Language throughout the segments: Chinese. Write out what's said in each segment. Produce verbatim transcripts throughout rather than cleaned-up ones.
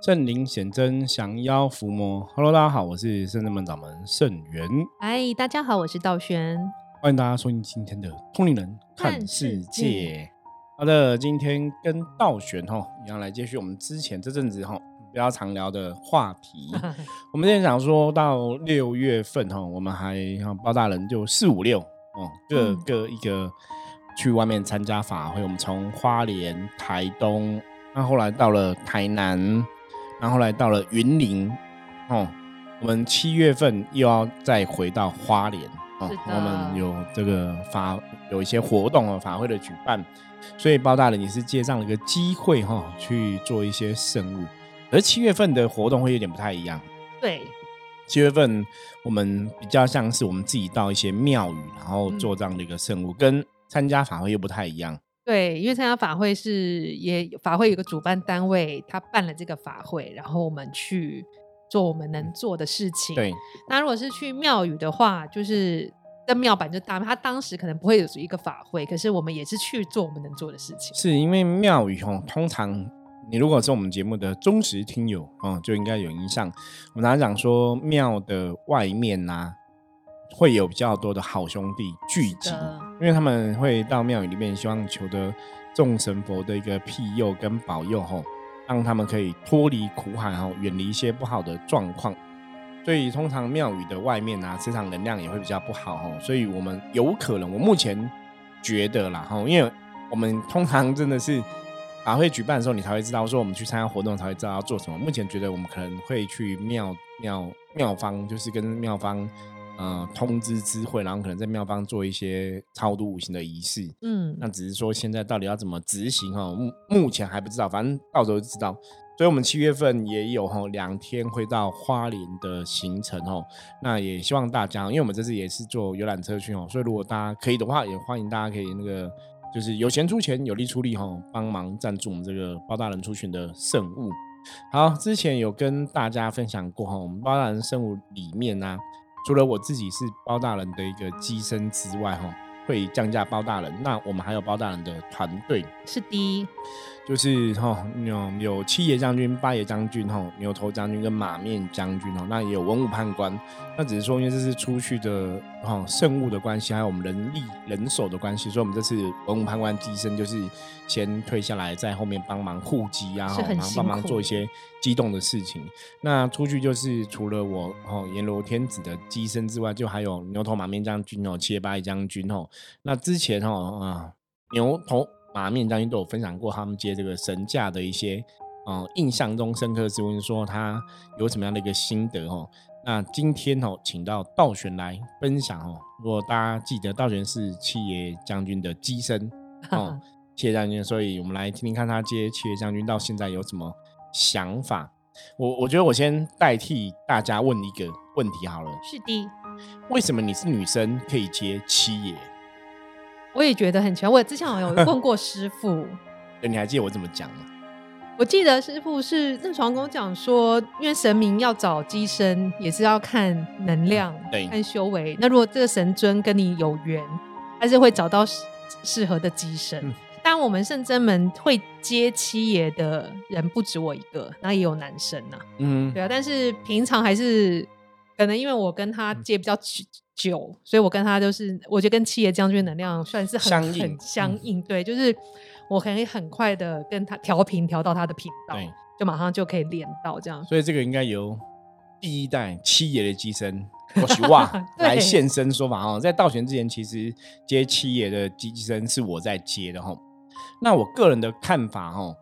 圣灵显真，降妖伏魔。 Hello， 大家好，我是圣真门掌门圣元。嗨，大家好，我是道玄。欢迎大家收听今天的通灵人看世界。好的，今天跟道玄一样来接续我们之前这阵子比较常聊的话题。我们之前想说到六月份我们还包大人就四五六各个一个去外面参加法会，我们从花莲、台东，那后来到了台南，然后后来到了云林、哦、我们七月份又要再回到花莲、哦、我们有这个法有一些活动、哦、法会的举办，所以包大人也是借上了一个机会、哦、去做一些圣物。而七月份的活动会有点不太一样，对，七月份我们比较像是我们自己到一些庙宇然后做这样的一个圣物、嗯、跟参加法会又不太一样。对，因为参加法会是也法会有个主办单位，他办了这个法会，然后我们去做我们能做的事情。对，那如果是去庙宇的话，就是跟庙版就搭，他当时可能不会有一个法会，可是我们也是去做我们能做的事情。是因为庙宇、哦、通常你如果是我们节目的忠实听友、哦、就应该有印象，我们常常讲说庙的外面啊会有比较多的好兄弟聚集，因为他们会到庙宇里面，希望求得众神佛的一个庇佑跟保佑吼，让他们可以脱离苦海吼，远离一些不好的状况。所以通常庙宇的外面啊，磁场能量也会比较不好吼，所以我们有可能，我目前觉得啦吼，因为我们通常真的是法会举办的时候，你才会知道说我们去参加活动才会知道要做什么。目前觉得我们可能会去庙庙庙方，就是跟庙方。呃、通知知会，然后可能在庙方做一些超度五行的仪式。嗯，那只是说现在到底要怎么执行、哦、目前还不知道，反正到时候就知道。所以我们七月份也有、哦、两天会到花莲的行程、哦、那也希望大家，因为我们这次也是坐游览车去、哦、所以如果大家可以的话，也欢迎大家可以那个就是有钱出钱，有力出力、哦、帮忙赞助我们这个包大人出巡的圣物。好，之前有跟大家分享过、哦、我们包大人圣物里面啊，除了我自己是包大人的一个机身之外，会降价包大人，那我们还有包大人的团队是第一，就是有七爷将军、八爷将军、牛头将军跟马面将军，那也有文武判官。那只是说因为这次出去的圣物的关系，还有我们人力人手的关系，所以我们这次文武判官机身就是先退下来，在后面帮忙护机啊，帮忙做一些激动的事情。那出去就是除了我阎罗天子的机身之外，就还有牛头马面将军、七爷八爷将军。那之前、哦呃、牛头马面将军都有分享过他们接这个神驾的一些、呃、印象中深刻之问，说他有什么样的一个心得、哦、那今天、哦、请到道玄来分享、哦、如果大家记得道玄是七爷将军的机身、哦、七爷将军，所以我们来听听看他接七爷将军到现在有什么想法。 我, 我觉得我先代替大家问一个问题好了。是的，为什么你是女生可以接七爷？我也觉得很奇怪，我之前好像有问过师父。你还记得我怎么讲吗？我记得师父是那时候跟我讲说，因为神明要找乩身也是要看能量、嗯、看修为，那如果这个神尊跟你有缘，他是会找到适合的乩身、嗯、但我们圣真门会接七爷的人不止我一个，那也有男生啊、嗯、对啊，但是平常还是可能因为我跟他接比较久、嗯、所以我跟他就是我觉得跟七爷将军能量算是很相 应, 很相应、嗯、对，就是我可以很快的跟他调频，调到他的频道，就马上就可以连到这样。所以这个应该由第一代七爷的机身我许哇来现身说法、哦、在道玄之前其实接七爷的机身是我在接的、哦、那我个人的看法、哦，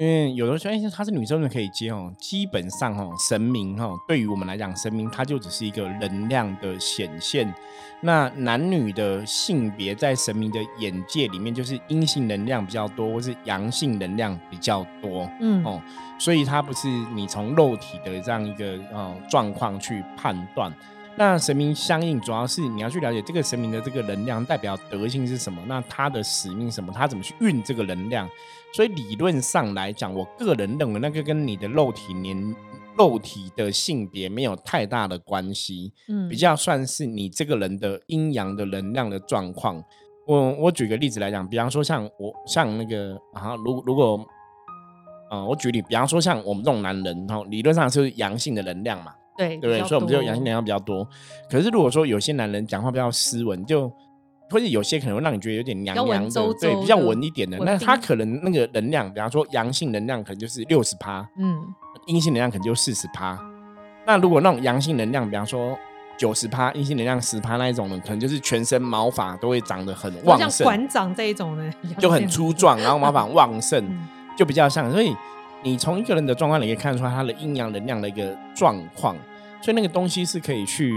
因为有的时候哎，她是女生的可以接哦。基本上哦，神明哦，对于我们来讲，神明它就只是一个能量的显现。那男女的性别在神明的眼界里面，就是阴性能量比较多，或是阳性能量比较多。嗯哦，所以它不是你从肉体的这样一个呃状况去判断。那神明相应主要是你要去了解这个神明的这个能量代表德性是什么，那他的使命什么，他怎么去运这个能量。所以理论上来讲，我个人认为那个跟你的肉体年肉体的性别没有太大的关系、嗯、比较算是你这个人的阴阳的能量的状况。 我, 我举个例子来讲，比方说像我像那个、啊、如, 如果嗯，我举例，比方说像我们这种男人，然后理论上是阳性的能量嘛，对对不对？所以我们就阳性能量比较多。可是如果说有些男人讲话比较斯文，就或者有些可能会让你觉得有点娘娘的，周周对，比较文一点的，那他可能那个能量，比方说阳性能量可能就是 百分之六十， 嗯，阴性能量可能就 百分之四十。 那如果那种阳性能量比方说 百分之九十， 阴性能量 百分之十 那一种呢，可能就是全身毛发都会长得很旺盛，像馆长这一种呢就很粗壮，然后毛发旺盛、嗯，就比较像。所以你从一个人的状况你可以看出他的阴阳能量的一个状况，所以那个东西是可以去，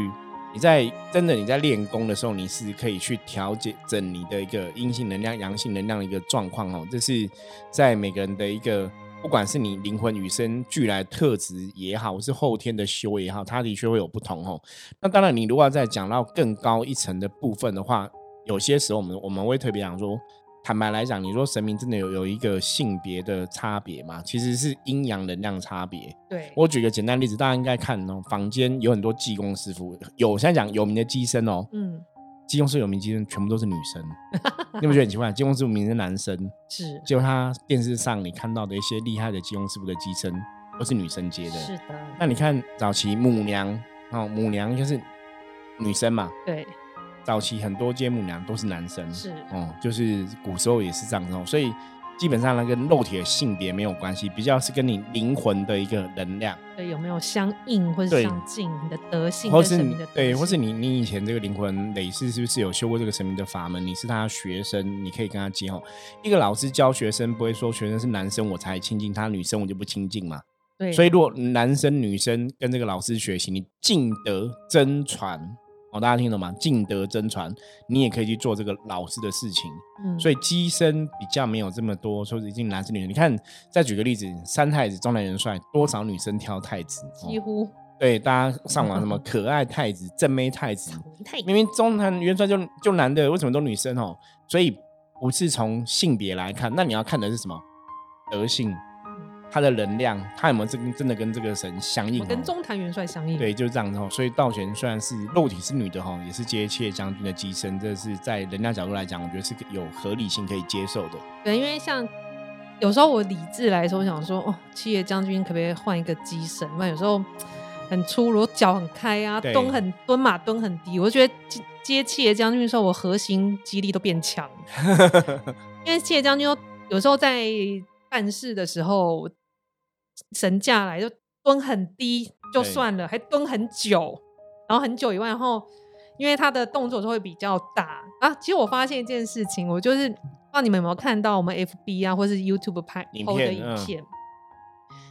你在真的你在练功的时候，你是可以去调整你的一个阴性能量阳性能量的一个状况哦。这是在每个人的一个，不管是你灵魂与生俱来特质也好，是后天的修也好，它的确会有不同哦。那当然你如果要再讲到更高一层的部分的话，有些时候我们我们会特别讲说，坦白来讲，你说神明真的有有一个性别的差别吗？其实是阴阳能量差别。对，我举个简单例子，大家应该看哦，坊间有很多技工师傅，有现在讲有名的乩身哦，嗯，技工师有名乩身全部都是女生，你不觉得很奇怪？技工师傅名是男生，是，结果他电视上你看到的一些厉害的技工师傅的乩身都是女生接的，是的。那你看早期母娘，哦，母娘就是女生嘛，对。早期很多接母娘都是男生，是，嗯，就是古时候也是这样子哦，所以基本上跟肉体的性别没有关系，比较是跟你灵魂的一个能量，对，有没有相应或是相近，你的德性跟神明的德性，对，或是你你以前这个灵魂累世是不是有修过这个神明的法门，你是他学生，你可以跟他接哦。一个老师教学生不会说学生是男生我才亲近他，女生我就不亲近嘛，对。所以如果男生女生跟这个老师学习，你尽得真传哦，大家听懂吗？尽得真传，你也可以去做这个老师的事情。嗯，所以乩身比较没有这么多，说一定男生女生。你看，再举个例子，三太子终南元帅，多少女生挑太子？哦，几乎。对，大家上网什么可爱太子、正妹太子，明明终南元帅就就男的，为什么都女生哦？所以不是从性别来看，那你要看的是什么？德性。他的能量，他有没有真的跟这个神相应，哦，跟中坛元帅相应，对，就是这样子，哦。所以道玄虽然是肉体是女的，哦，也是接妾将军的乩身，这是在能量角度来讲我觉得是有合理性可以接受的。对，因为像有时候我理智来说我想说，哦，妾将军可不可以换一个乩身，不然有时候很粗鲁，脚很开啊，蹲很蹲马蹲很低，我觉得接妾将军的时候我核心肌力都变强因为妾将军有时候在办事的时候神驾来就蹲很低就算了，还蹲很久，然后很久以外，然后因为他的动作就会比较大啊。其实我发现一件事情，我就是不知道你们有没有看到我们 F B 啊或是 YouTube 拍后的影片，嗯，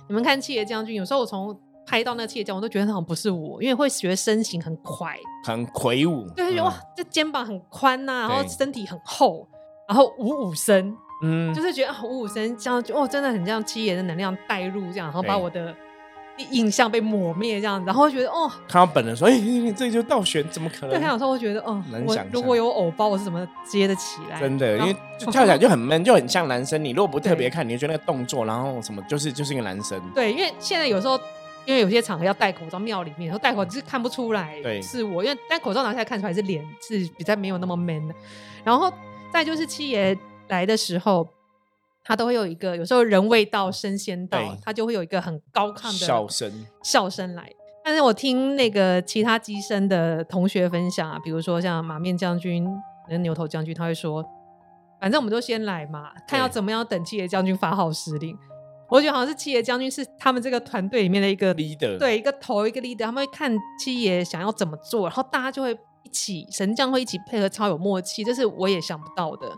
你们看乩将军，有时候我从拍到那乩将我都觉得好像不是我，因为会觉得身形很快很魁梧，对，嗯，哇，这肩膀很宽啊，然后身体很厚，然后五五身，嗯，就是觉得五五身这样，哦，真的很像七爷的能量带入这样，然后把我的印象被抹灭这样，然后觉得哦，看到本人说，哎，欸，这就倒悬，怎么可能？对，他有时候会觉得，哦，我如果有偶包，我是怎么接得起来？真的，因为跳起来就很闷，就很像男生。你如果不特别看，你就觉得那个动作，然后什么，就是就是一个男生。对，因为现在有时候。因为有些场合要戴口罩，庙里面然后戴口罩是看不出来是我，因为戴口罩拿下来看出来是脸，是比较没有那么 man 的。然后再就是七爷来的时候，他都会有一个，有时候人未到身先到，他就会有一个很高亢的笑声笑声来。但是我听那个其他乩身的同学分享啊，比如说像马面将军跟牛头将军，他会说反正我们都先来嘛，看要怎么样等七爷将军发号施令。我觉得好像是七爷将军是他们这个团队里面的一个 leader， 对，一个头，一个 leader， 他们会看七爷想要怎么做，然后大家就会一起，神将会一起配合，超有默契，这是我也想不到的，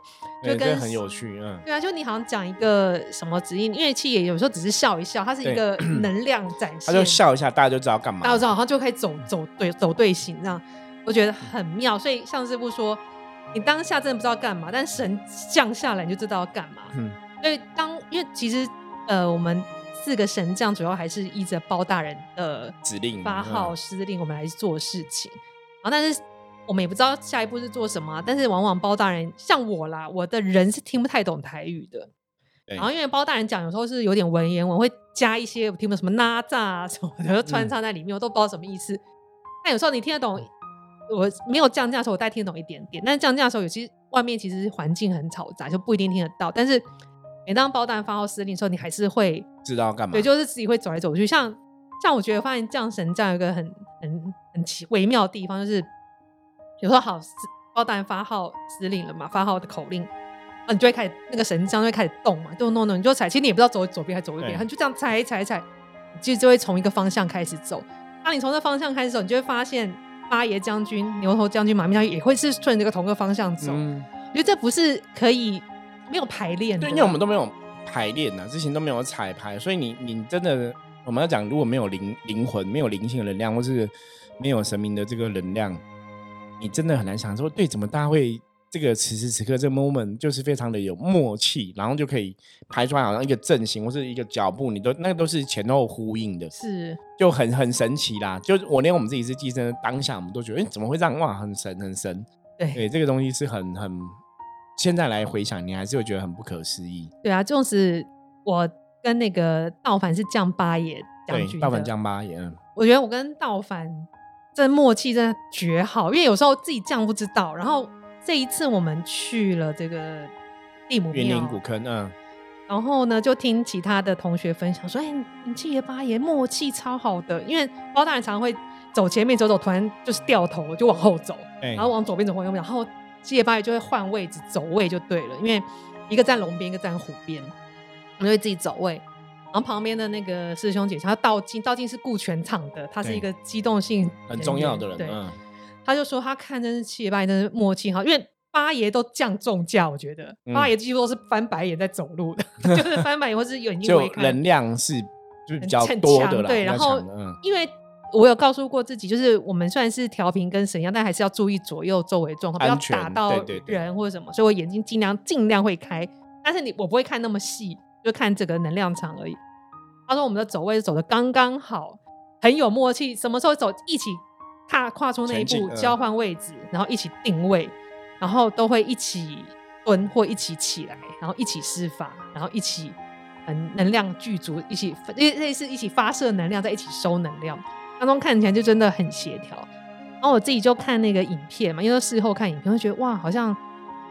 就跟很有趣，嗯，对啊，就你好像讲一个什么指引，因为七爷有时候只是笑一笑，他是一个能量展现，他就笑一下，大家就知道干嘛，大家就知道，然后就可以走走对走队形这样，我觉得很妙。所以像师父说，你当下真的不知道干嘛，但神降下来你就知道要干嘛，嗯，所以当因为其实。呃，我们四个神将主要还是依着包大人的指令发号施令，我们来做事情，然后但是我们也不知道下一步是做什么，啊，但是往往包大人像我啦，我的人是听不太懂台语的，然后因为包大人讲有时候是有点文言文，会加一些我听不懂什么哪吒啊什么的穿插在里面，嗯，我都不知道什么意思，但有时候你听得懂，我没有降价的时候我大概听得懂一点点，但是降价的时候有些外面其实环境很嘈杂，就不一定听得到，但是每当包单发号施令的时候，你还是会知道干嘛。对，就是自己会走来走去。像像我觉得我发现降神这样有一个很很很奇微妙的地方，就是有时候好包单发号施令了嘛，发号的口令。啊、你就会开始那个神像就会开始动嘛，动动动，你就踩，其实你也不知道走左边还是走右边，你就这样踩一踩一踩，你其实就会从一个方向开始走。当你从这方向开始走，你就会发现八爷将军、牛头将军、马面将军也会是顺着同一个方向走。嗯，我觉得这不是可以没有排练的，对，因为我们都没有排练啊，之前都没有彩排，所以你你真的我们要讲，如果没有灵灵魂、没有灵性的能量，或是没有神明的这个能量，你真的很难想说，对，怎么大家会。这个此时此刻这个 moment 就是非常的有默契，然后就可以排出来好像一个阵型或是一个脚步，你都那个都是前后呼应的，是就很很神奇啦。就我连我们自己是寄生的当下，我们都觉得怎么会这样，哇，很神很神。 对, 对这个东西是很很现在来回想你还是会觉得很不可思议。对啊，就是我跟那个道凡是降八爷将军的，对，道凡降八爷，我觉得我跟道凡这默契真的绝好，因为有时候自己降不知道，然后这一次我们去了这个地母庙云林古坑，嗯，然后呢就听其他的同学分享说，哎、欸，你七爷八爷默契超好的，因为包大人常常会走前面走走，突然就是掉头就往后走，欸、然后往左边走往右边，然后七爷八爷就会换位置走位就对了，因为一个站龙边一个站虎边，我就会自己走位。然后旁边的那个师兄姐他道静，道静是顾全场的，他是一个机动性、欸、很重要的人，对。嗯，他就说他看真是七爷八爷真是默契好，因为八爷都降重价，我觉得、嗯、八爷几乎都是翻白眼在走路的就是翻白眼或是眼睛微看，就能量是就比较多的啦，对，然后、嗯、因为我有告诉过自己，就是我们虽然是调频跟神一样，但还是要注意左右周围状况，不要打到人或者什么，对对对，所以我眼睛尽量尽量会开，但是你我不会看那么细，就看这个能量场而已。他说我们的走位走得刚刚好，很有默契，什么时候走一起踏跨出那一步，交换位置，然后一起定位，然后都会一起蹲或一起起来，然后一起施法，然后一起能量具足，一起类似一起发射能量，再一起收能量，当中看起来就真的很协调。然后我自己就看那个影片嘛，因为事后看影片会觉得哇，好像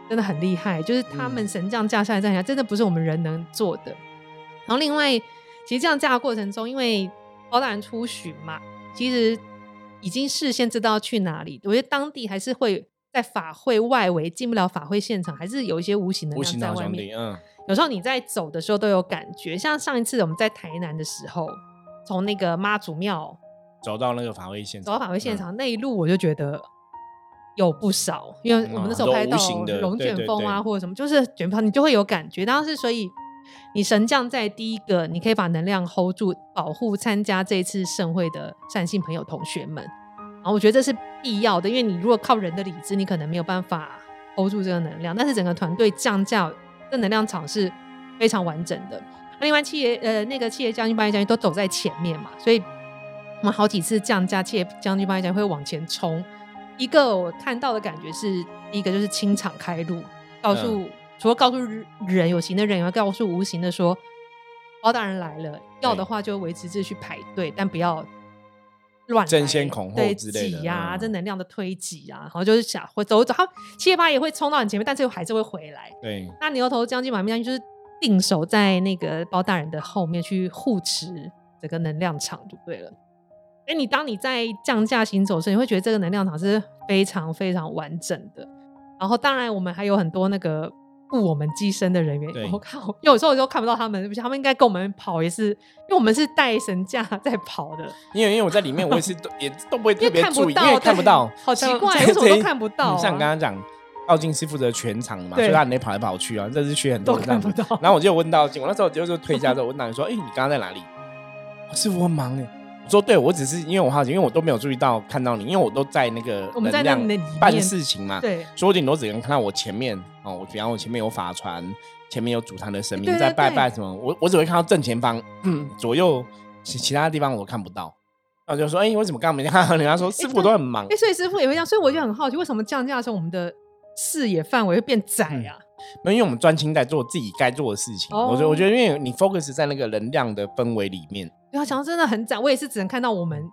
真的很厉害，就是他们神这样架下来，嗯、真的不是我们人能做的。然后另外，其实这样架的过程中，因为包大人出巡嘛，其实。已经事先知道去哪里，我觉得当地还是会在法会外围进不了法会现场，还是有一些无形能量在外面、嗯、有时候你在走的时候都有感觉，像上一次我们在台南的时候，从那个妈祖庙走到那个法会现场，走到法会现场、嗯、那一路我就觉得有不少，因为我们那时候拍到龙卷风啊、嗯、或者什么，就是卷风你就会有感觉，但是所以你神将在第一个，你可以把能量 hold 住，保护参加这次盛会的善信朋友同学们，然后我觉得这是必要的，因为你如果靠人的理智你可能没有办法 hold 住这个能量，但是整个团队降价这能量场是非常完整的。另外七爷、呃、那个七爷将军八爷将军都走在前面嘛，所以我们好几次降价七爷将军八爷将军会往前冲。一个我看到的感觉是，第一个就是清场开路，告诉、嗯除了告诉人有形的人，也要告诉无形的说，包大人来了，要的话就维持秩序排队，但不要乱来，争先恐后之类的，对，挤啊，这、嗯、能量的推挤啊，然后就是想会走走，他七爷八也会冲到你前面，但是还是会回来。对，那牛头将军、马面将军就是定守在那个包大人的后面去护持这个能量场就对了。所以你当你在降价行走时，你会觉得这个能量场是非常非常完整的。然后当然我们还有很多那个。雇我们机身的人员，我靠，因为有时候我都看不到他们，他们应该跟我们跑也是，因为我们是带神架在跑的。因为因为我在里面，我也是都也都不会特别注意，因为看不到，好奇怪，为什么都看不到、啊？像你刚刚讲，道静是负责全场嘛，所以他那跑来跑去啊，这是学很多人都看不到。然后我就问道静，我那时候就是退下之后，我问道静说：“哎、欸，你刚刚在哪里？”师傅很忙哎、欸。我说对，我只是因为我好奇，因为我都没有注意到看到你，因为我都在那个能量办事情嘛，对，所以我顶多只能看到我前面哦，我比方我前面有法船，前面有主坛的神明对对对在拜拜什么，我我只会看到正前方，嗯、左右其其他地方我看不到。那我就说，哎、欸，为什么刚刚没看到？人家说师傅都很忙，哎、欸欸，所以师傅也会这样，所以我就很好奇，为什么降价的时候我们的视野范围会变窄啊？嗯因为我们专心在做自己该做的事情、oh. 我觉得因为你 focus 在那个能量的氛围里面，对啊，想到真的很窄，我也是只能看到我们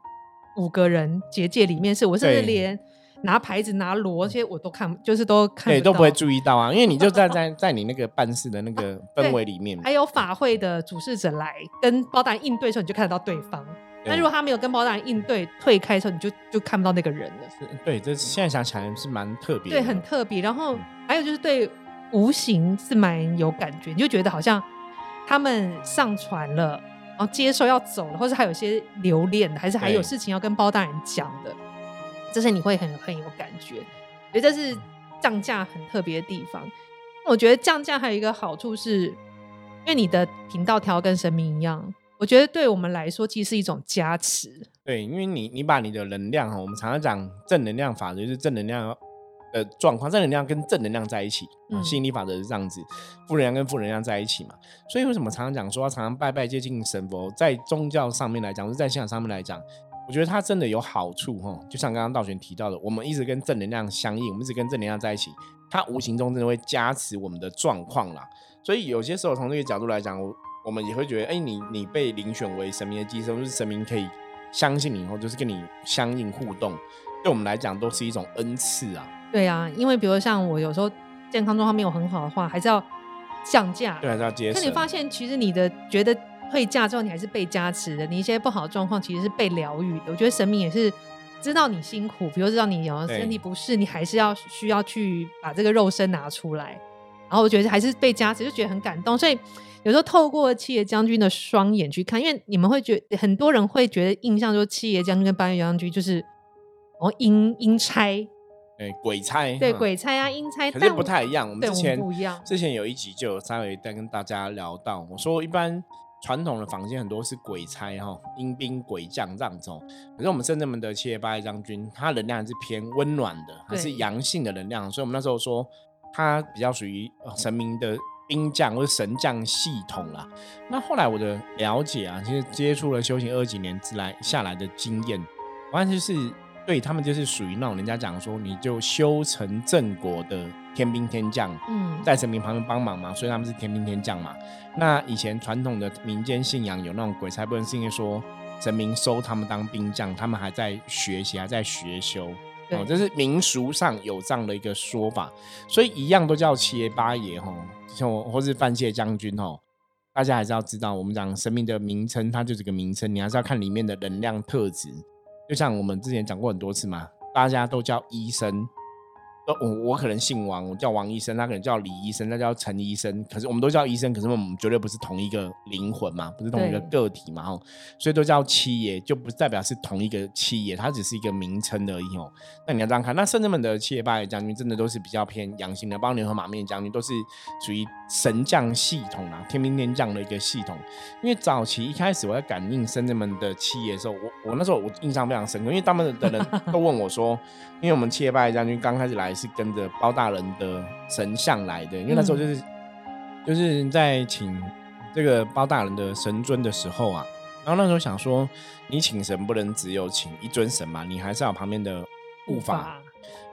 五个人结界里面，是我甚至连拿牌子拿锣这些我都看，就是都看不到，对，都不会注意到啊，因为你就站在在你那个办事的那个氛围里面还有法会的主事者来跟包大人应对的时候你就看得到对方，那如果他没有跟包大人应对退开的时候你就就看不到那个人了。对，这现在想起来是蛮特别的，对，很特别。然后还有就是对无形是蛮有感觉，你就觉得好像他们上船了然后接受要走了，或是还有些留恋的，还是还有事情要跟包大人讲的，这是你会很很有感觉。所以这是降价很特别的地方。我觉得降价还有一个好处是因为你的频道调跟神明一样，我觉得对我们来说其实是一种加持。对，因为 你, 你把你的能量，我们常常讲正能量法则，就是正能量的状况，正能量跟正能量在一起、嗯、吸引力法则是这样子，负能量跟负能量在一起嘛。所以为什么常常讲说常常拜拜接近神佛，在宗教上面来讲，在信仰上面来讲，我觉得它真的有好处。就像刚刚道玄提到的，我们一直跟正能量相应，我们一直跟正能量在一起，它无形中真的会加持我们的状况啦。所以有些时候从这个角度来讲，我我们也会觉得哎、欸，你你被遴选为神明的寄生，就是神明可以相信你以后就是跟你相应互动，对我们来讲都是一种恩赐啊。对啊，因为比如像我有时候健康状况没有很好的话，还是要降价，对，还是要接受。可你发现其实你的觉得退价之后你还是被加持的，你一些不好的状况其实是被疗愈的。我觉得神明也是知道你辛苦，比如知道你身体不适，你还是要需要去把这个肉身拿出来，然后我觉得还是被加持，就觉得很感动。所以有时候透过七爷将军的双眼去看，因为你们会觉得很多人会觉得印象说七爷将军跟八爷将军就是哦阴阴差，对，鬼差，对、嗯、鬼差啊阴差，可是不太一样。我们之前不一样，之前有一集就有稍微跟大家聊到，我说一般传统的坊间很多是鬼差阴兵鬼将这样子，可是我们圣真门的七爷八爷将军他能量是偏温暖的，他是阳性的能量，所以我们那时候说他比较属于神明的兵将或是神将系统啦。那后来我的了解啊，其实接触了修行二几年之来下来的经验，我发现就是对他们就是属于那种人家讲说你就修成正果的天兵天将、嗯、在神明旁边帮忙嘛，所以他们是天兵天将嘛。那以前传统的民间信仰有那种鬼差部分是因为说神明收他们当兵将，他们还在学习还在学修、哦、这是民俗上有这样的一个说法。所以一样都叫七爷八爷或是范谢将军，大家还是要知道我们讲神明的名称它就是个名称，你还是要看里面的能量特质。就像我们之前讲过很多次嘛，大家都叫医生，我, 我可能姓王，我叫王医生，他可能叫李医生，他叫陈医生，可是我们都叫医生，可是我们绝对不是同一个灵魂嘛，不是同一个个体嘛、哦、所以都叫七爷，就不代表是同一个七爷，它只是一个名称而已、哦、那你要这样看，那圣真门的七爷八爷将军真的都是比较偏阳性的，包括牛头马面将军都是属于神将系统啊，天兵天将的一个系统。因为早期一开始我在感应圣真门的七爷的时候， 我, 我那时候我印象非常深刻，因为他们的人都问我说因为我们七爷八爷将军刚开始来是跟着包大人的神像来的，因为那时候就是、嗯、就是在请这个包大人的神尊的时候啊，然后那时候想说你请神不能只有请一尊神嘛，你还是要旁边的护法。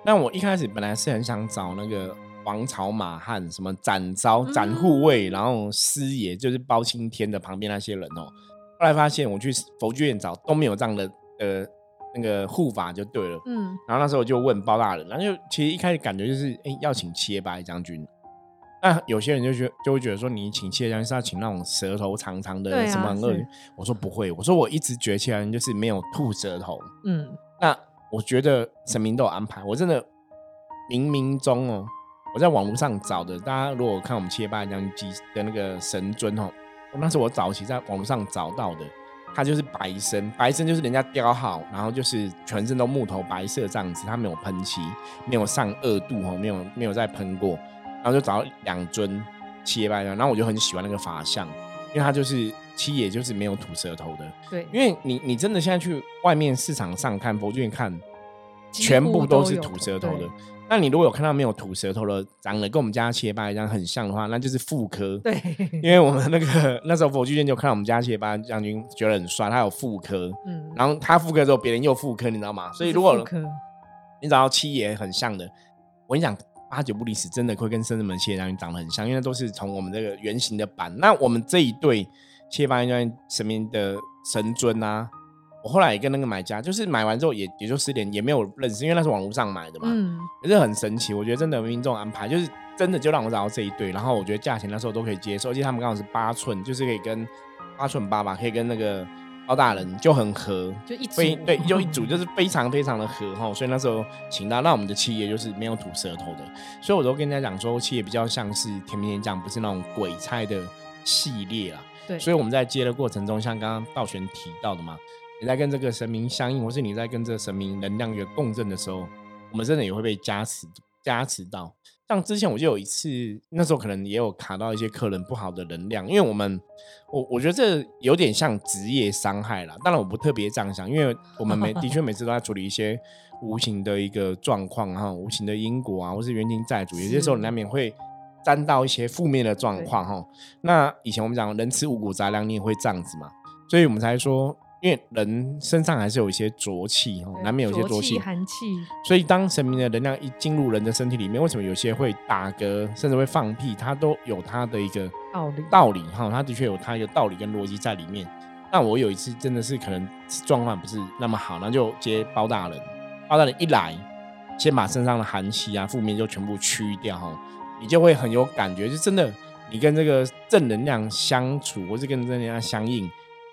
那我一开始本来是很想找那个王朝马汉什么斩昭斩护卫、嗯、然后师爷就是包青天的旁边那些人哦，后来发现我去佛剧院找都没有这样的呃那个护法就对了，嗯，然后那时候我就问包大人，然后就其实一开始感觉就是要请七爷八爷将军，那有些人就觉就会觉得说你请七爷将军是要请那种舌头长长的人什么很恶、啊、我说不会，我说我一直觉得七爷将军就是没有吐舌头，嗯，那我觉得神明都有安排。我真的冥冥中哦，我在网络上找的，大家如果看我们七爷八爷将军的那个神尊哦，那是我早期在网络上找到的，他就是白身，白身就是人家雕好，然后就是全身都木头白色这样子，他没有喷漆，没有上二度，没有没有再喷过，然后就找到两尊七爷八爷，然后我就很喜欢那个法相，因为他就是七爷就是没有吐舌头的。对，因为 你, 你真的现在去外面市场上看佛具看全部都是吐舌头的，那你如果有看到没有吐舌头的长得跟我们家七爷八爷将军很像的话，那就是妇科。对，因为我们那个那时候佛剧院就看到我们家七爷八爷将军觉得很帅，他有妇科、嗯、然后他妇科之后别人又妇科，你知道吗？所以如果你找到七爷很像的，我跟你讲八九不离十，真的会跟圣真门七爷将军长得很像，因为都是从我们这个圆形的板。那我们这一对七爷八爷将军神明的神尊啊，我后来也跟那个买家就是买完之后也也就失联，也没有认识，因为那是网络上买的嘛，嗯，可是很神奇，我觉得真的命中安排，就是真的就让我找到这一对，然后我觉得价钱那时候都可以接受，而且他们刚好是八寸，就是可以跟八寸八吧，可以跟那个包大人就很合，就一组，对，就一组，就是非常非常的合齁，所以那时候请到，那我们的企业就是没有吐舌头的，所以我都跟人家讲说企业比较像是甜面酱，不是那种鬼菜的系列啦，对，所以我们在接的过程中，像刚刚道玄提到的嘛，你在跟这个神明相应，或是你在跟这个神明能量一个共振的时候，我们真的也会被加持加持到。像之前我就有一次，那时候可能也有卡到一些客人不好的能量，因为我们我我觉得这有点像职业伤害啦，当然我不特别这样想，因为我们每的确每次都在处理一些无形的一个状况哈，无形的因果啊，或是冤亲债主，有些时候你难免会沾到一些负面的状况哈。那以前我们讲人吃五谷杂粮，你也会这样子嘛，所以我们才说。因为人身上还是有一些浊气，难免有一些浊气寒气，所以当神明的能量一进入人的身体里面，为什么有些会打嗝甚至会放屁，它都有它的一个道理道理它的确有它一个道理跟逻辑在里面。那我有一次真的是可能状况不是那么好，那就接包大人，包大人一来先把身上的寒气啊负面就全部驱掉，你就会很有感觉，就真的你跟这个正能量相处或是跟正能量相应，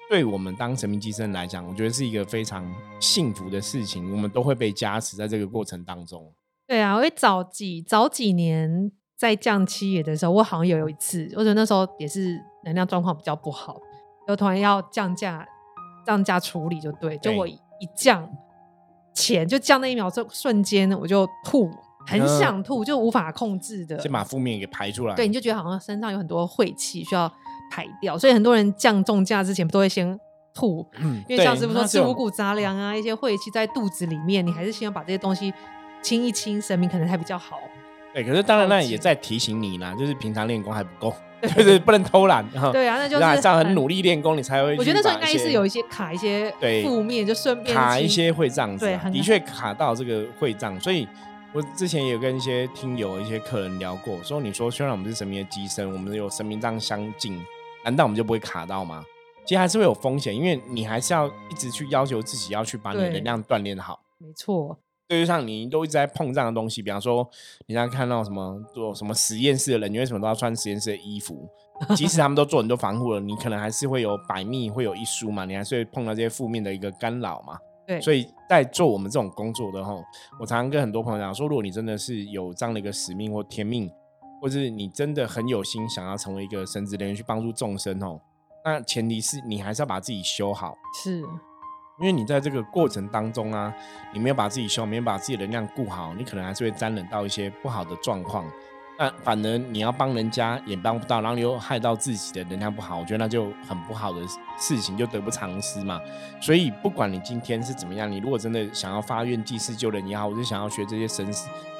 对我们当神明寄生来讲，我觉得是一个非常幸福的事情，我们都会被加持在这个过程当中。对啊，我早几早几年在降七爷的时候，我好像有一次，我觉得那时候也是能量状况比较不好，就突然要降价降价处理就对，就我一降前就降那一秒钟瞬间我就吐，很想吐，就无法控制的，先把负面给排出来。对，你就觉得好像身上有很多晦气需要排掉，所以很多人降重价之前都会先吐、嗯、因为像师傅说吃五谷杂粮啊，一些晦气在肚子里面，你还是先要把这些东西清一清，神明可能还比较好。对，可是当然那也在提醒你啦，就是平常练功还不够，就是不能偷懒。对啊，那就是还是要很努力练功，你才会。我觉得那时候应该是有一些卡一些负面，就顺便卡一些会障子、啊、的确卡到这个会障，所以我之前也有跟一些听友一些客人聊过，说你说虽然我们是神明的机身，我们有神明这样相近，难道我们就不会卡到吗？其实还是会有风险，因为你还是要一直去要求自己要去把你的能量锻炼好。没错，对，就像你都一直在碰这样的东西，比方说你像看到什么做什么实验室的人，你为什么都要穿实验室的衣服？即使他们都做很多防护了，你可能还是会有百密会有一疏嘛，你还是会碰到这些负面的一个干扰嘛。对，所以在做我们这种工作的吼，我常常跟很多朋友讲说，如果你真的是有这样的一个使命或天命，或是你真的很有心想要成为一个神职人员去帮助众生吼，那前提是你还是要把自己修好，是因为你在这个过程当中啊，你没有把自己修，没有把自己的能量顾好，你可能还是会沾染到一些不好的状况，那反而你要帮人家也帮不到，然后你又害到自己的能量不好，我觉得那就很不好的事情，就得不偿失嘛。所以不管你今天是怎么样，你如果真的想要发愿济世救人也好，或是想要学这些 神,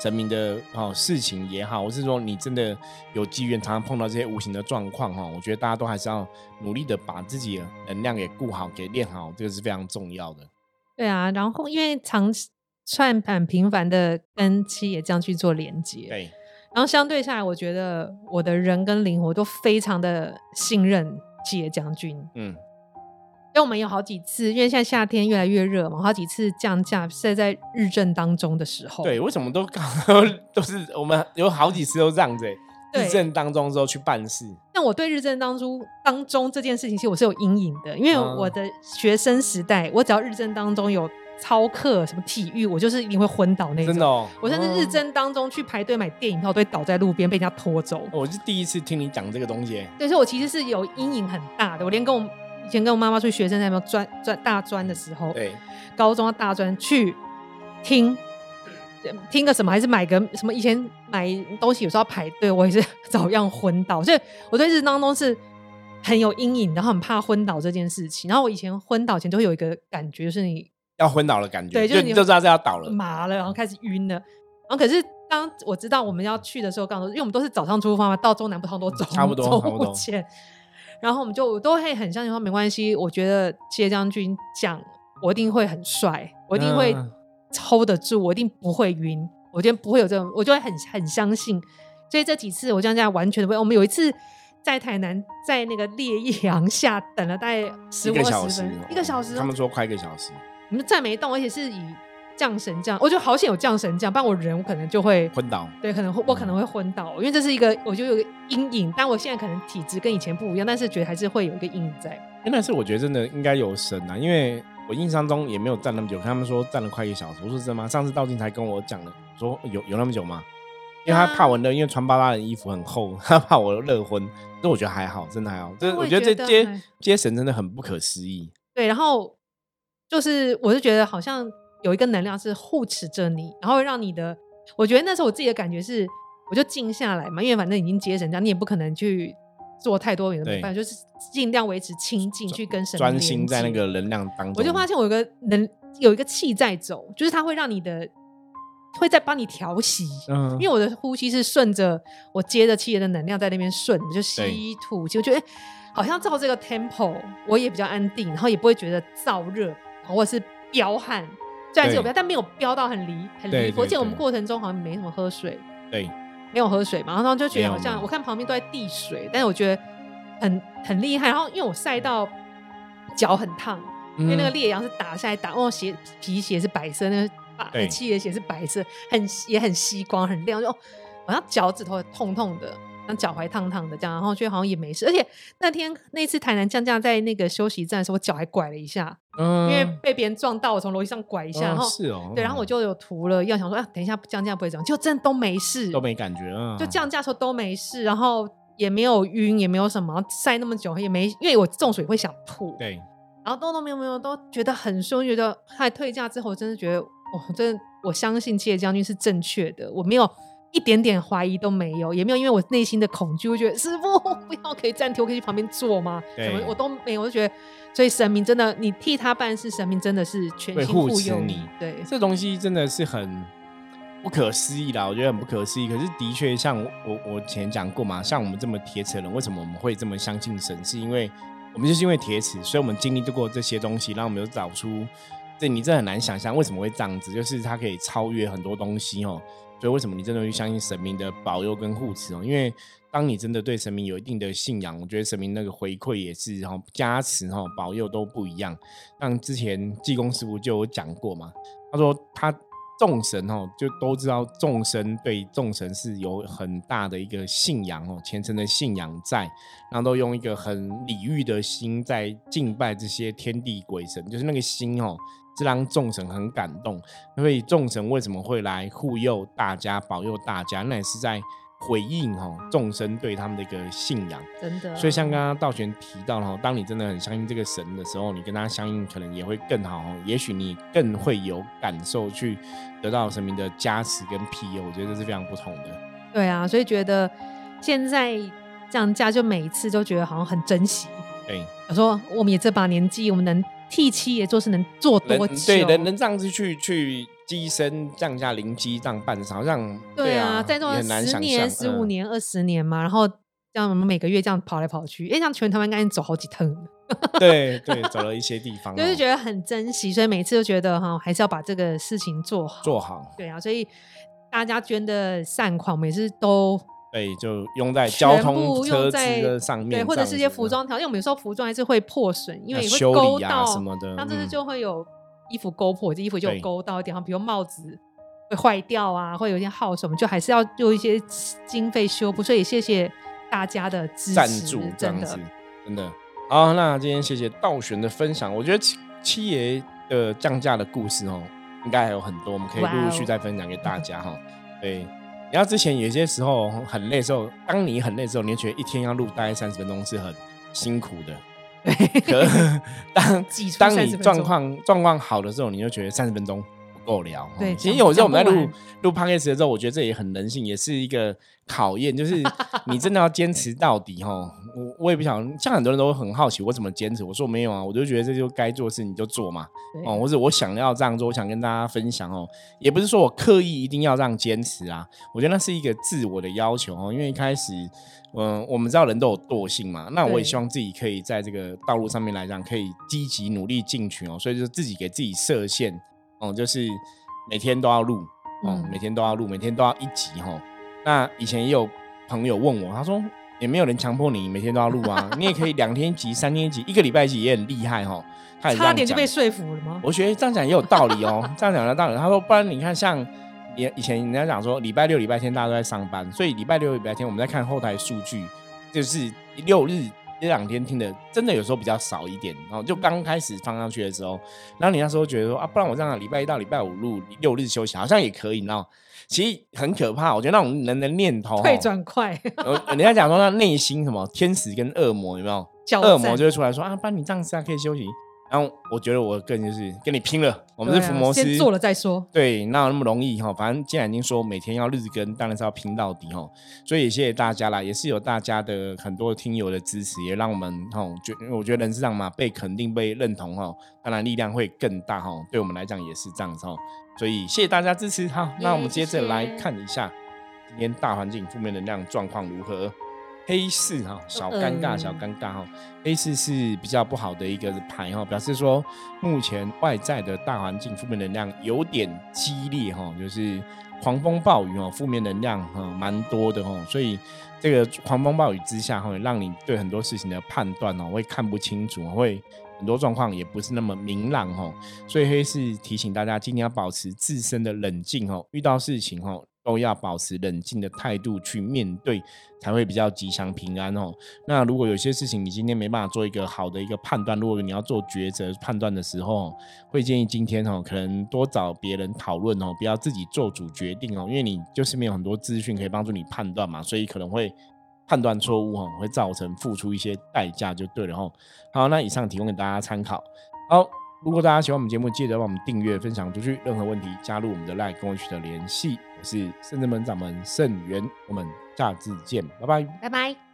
神明的、哦、事情也好，或是说你真的有机缘常常碰到这些无形的状况、哦、我觉得大家都还是要努力的把自己的能量给顾好给练好，这个是非常重要的。对啊，然后因为常串很频繁的跟七爷这样去做连接，对，然后相对下来，我觉得我的人跟灵活都非常的信任七爷将军。嗯，因为我们有好几次，因为现在夏天越来越热嘛，好几次降价是在日正当中的时候。对，为什么都都是我们有好几次都这样子、欸？日正当中之后去办事。那我对日正当中当中这件事情，其实我是有阴影的，因为我的学生时代，我只要日正当中有。操课什么体育，我就是一定会昏倒那种。真的哦，我甚至日正当中去排队买电影票，我都会倒在路边被人家拖走。我是第一次听你讲这个东西。对，所以我其实是有阴影很大的。我连跟我以前跟我妈妈去学生在那边大专的时候，对，高中大专去听听个什么，还是买个什么，以前买东西有时候要排队，我也是照样昏倒。所以我对日正当中是很有阴影，然后很怕昏倒这件事情。然后我以前昏倒前都会有一个感觉，就是你。要昏倒的感觉，对，就是你就知道这要倒了，麻了，然后开始晕了，然后可是当我知道我们要去的时候，刚刚说，因为我们都是早上出发嘛，到中南部差不多中差不多中午前，然后我们就我都会很相信说没关系，我觉得谢将军讲，我一定会很帅，我一定会 hold 得住，我一定不会晕，我觉得不会有这种，我就会很很相信，所以这几次我这样这样完全的，我们有一次在台南在那个烈阳下等了大概十五二十分一个小时、哦、他们说快一个小时，我们站没动，而且是以降神降，我觉得好险有降神降，不然我人我可能就会昏倒，对，可能我可能会昏倒、嗯、因为这是一个我觉得有一个阴影，但我现在可能体质跟以前不一样，但是觉得还是会有一个阴影在、欸、但是我觉得真的应该有神啊，因为我印象中也没有站那么久，他们说站了快一个小时，我说真的吗？上次道静才跟我讲了，说 有, 有那么久吗？因为他怕我热，因为穿芭芭的衣服很厚，他怕我热昏，但我觉得还好，真的还好，这我觉得这接接神真的很不可思议。对，然后就是我是觉得好像有一个能量是护持着你，然后让你的，我觉得那时候我自己的感觉是，我就静下来嘛，因为反正已经接神这样，你也不可能去做太多，有办法就是尽量维持清静，去跟神专心在那个能量当中。我就发现我有个能有一个气在走，就是它会让你的会在帮你调息、嗯、因为我的呼吸是顺着我接着气的能量在那边顺，就吸吐气，我觉得、欸、好像照这个 tempo 我也比较安定，然后也不会觉得燥热或者是飙汗，虽然是有飙但没有飙到很离很离谱，而且我们过程中好像没什么喝水，对，没有喝水嘛，然后就觉得好像我看旁边都在递水，但是我觉得很很厉害，然后因为我晒到脚很烫、嗯、因为那个烈阳是打下来打哦，鞋皮鞋是白色，那个很气的血是白色，很也很吸光很亮，就、哦、好像脚趾头痛痛的，像脚踝烫烫的这样，然后就好像也没事，而且那天那次台南降价在那个休息站的时候，我脚还拐了一下、嗯、因为被别人撞到，我从楼梯上拐一下、嗯、然后是哦，对，然后我就有涂了药，想说、啊、等一下降价不会这样，就真的都没事，都没感觉啊，就降价的时候都没事，然后也没有晕也没有什么，晒那么久也没，因为我中暑也会想吐，对，然后都都没有没有，都觉得很顺，觉得还退价之后我真的觉得哦、真的我相信七爷将军是正确的，我没有一点点怀疑都没有，也没有因为我内心的恐惧我觉得师父不要可以暂停，我可以去旁边坐吗？什么我都没有，我就觉得所以神明真的你替他办事，神明真的是全心护佑 你, 你对，这东西真的是很不可思议啦，我觉得很不可思议，可是的确像 我, 我以前讲过嘛，像我们这么铁齿的人为什么我们会这么相信神，是因为我们就是因为铁齿，所以我们经历过这些东西，让我们有找出对，你真的很难想象为什么会这样子，就是它可以超越很多东西哦。所以为什么你真的会相信神明的保佑跟护持哦？因为当你真的对神明有一定的信仰，我觉得神明那个回馈也是、哦、加持、哦、保佑都不一样。像之前济公师傅就有讲过嘛，他说他众神、哦、就都知道众神对众神是有很大的一个信仰、哦、虔诚的信仰在，然后都用一个很礼遇的心在敬拜这些天地鬼神，就是那个心哦是让众神很感动，所以众神为什么会来护佑大家保佑大家，那也是在回应、哦、众神对他们的一个信仰，真的。所以像刚刚道玄提到的，当你真的很相信这个神的时候，你跟他相应可能也会更好，也许你更会有感受去得到神明的加持跟庇佑，我觉得这是非常不同的。对啊，所以觉得现在降价就每一次都觉得好像很珍惜，对，我说我们也这把年纪，我们能替七爷做事能做多久？对，人能这样子去去跻身降价灵机这样办事，好像对啊，在这种十年、十五年、二十年嘛，然后这样我们每个月这样跑来跑去，哎，像全台湾应该走好几趟。对对，走了一些地方，就是觉得很珍惜，所以每次都觉得哈，还是要把这个事情做好，做好。对啊，所以大家捐的善款，每次都。对，就用在交通车子的上面，对，或者是一些服装条，因为我们有时候服装还是会破损，因为也会勾到、啊、什么的，然后就是就会有衣服勾破，这、嗯、衣服就有勾到一点，比如帽子会坏掉啊，会有一些耗损，我们就还是要用一些经费修补，所以谢谢大家的支持赞助，这样子，真的。好，那今天谢谢道玄的分享，我觉得七爷的降价的故事哦，应该还有很多，我们可以陆陆续再分享给大家哈、哦。对。然后之前有些时候很累的时候，当你很累的时候，你会觉得一天要录大概三十分钟是很辛苦的。可当当你状况状况好的时候，你就觉得三十分钟不够聊。对，其实有时候我们在录录 podcast 的时候，我觉得这也很人性，也是一个考验，就是你真的要坚持到底哈。我我也不想，像很多人都很好奇我怎么坚持，我说没有啊，我就觉得这就该做的事你就做嘛，哦，或者我想要这样做，我想跟大家分享哦，也不是说我刻意一定要这样坚持啊，我觉得那是一个自我的要求哦，因为一开始，嗯、呃，我们知道人都有惰性嘛，那我也希望自己可以在这个道路上面来讲，可以积极努力进取哦，所以就自己给自己设限哦，就是每天都要录哦、嗯，每天都要录，每天都要一集哦。那以前也有朋友问我，他说。也没有人强迫你每天都要录啊，你也可以两天集、三天集、一个礼拜集，也很厉害哈。他也差点就被说服了吗？我觉得这样讲也有道理哦，这样讲有道理。他说，不然你看像以前人家讲说，礼拜六、礼拜天大家都在上班，所以礼拜六、礼拜天我们在看后台数据，就是六日这两天听的，真的有时候比较少一点。然后就刚开始放上去的时候，然后你那时候觉得说啊，不然我这样礼拜一到礼拜五录，六日休息好像也可以，你知道。其实很可怕，我觉得那种人的念头退转快。人家讲说那内心什么天使跟恶魔有没有？恶魔就会出来说啊，不然你这样子啊可以休息。然后我觉得我个人就是跟你拼了，我们是伏魔师、啊，先做了再说。对，哪有那么容易哈？反正既然已经说每天要日更，当然是要拼到底哈。所以也谢谢大家啦，也是有大家的很多听友的支持，也让我们哈，我觉得人是这样嘛，被肯定、被认同哈，当然力量会更大哈。对我们来讲也是这样子哈。所以谢谢大家支持。好，那我们接着来看一下今天大环境负面能量状况如何。黑四哈，小尴尬，小尴尬哈。黑四是比较不好的一个牌哈，表示说目前外在的大环境负面能量有点激烈哈，就是狂风暴雨哦，负面能量哈蛮多的哈，所以这个狂风暴雨之下哈，让你对很多事情的判断哦会看不清楚，会。很多状况也不是那么明朗、哦、所以黑市提醒大家今天要保持自身的冷静、哦、遇到事情、哦、都要保持冷静的态度去面对才会比较吉祥平安、哦、那如果有些事情你今天没办法做一个好的一个判断，如果你要做抉择判断的时候，会建议今天、哦、可能多找别人讨论、哦、不要自己做主决定、哦、因为你就是没有很多资讯可以帮助你判断嘛，所以可能会判断错误会造成付出一些代价就对了。好，那以上提供给大家参考。好，如果大家喜欢我们节目，记得帮我们订阅分享出去，任何问题加入我们的 LINE 跟我取得联系。我是圣真门掌门圣元，我们下次见，拜拜拜拜。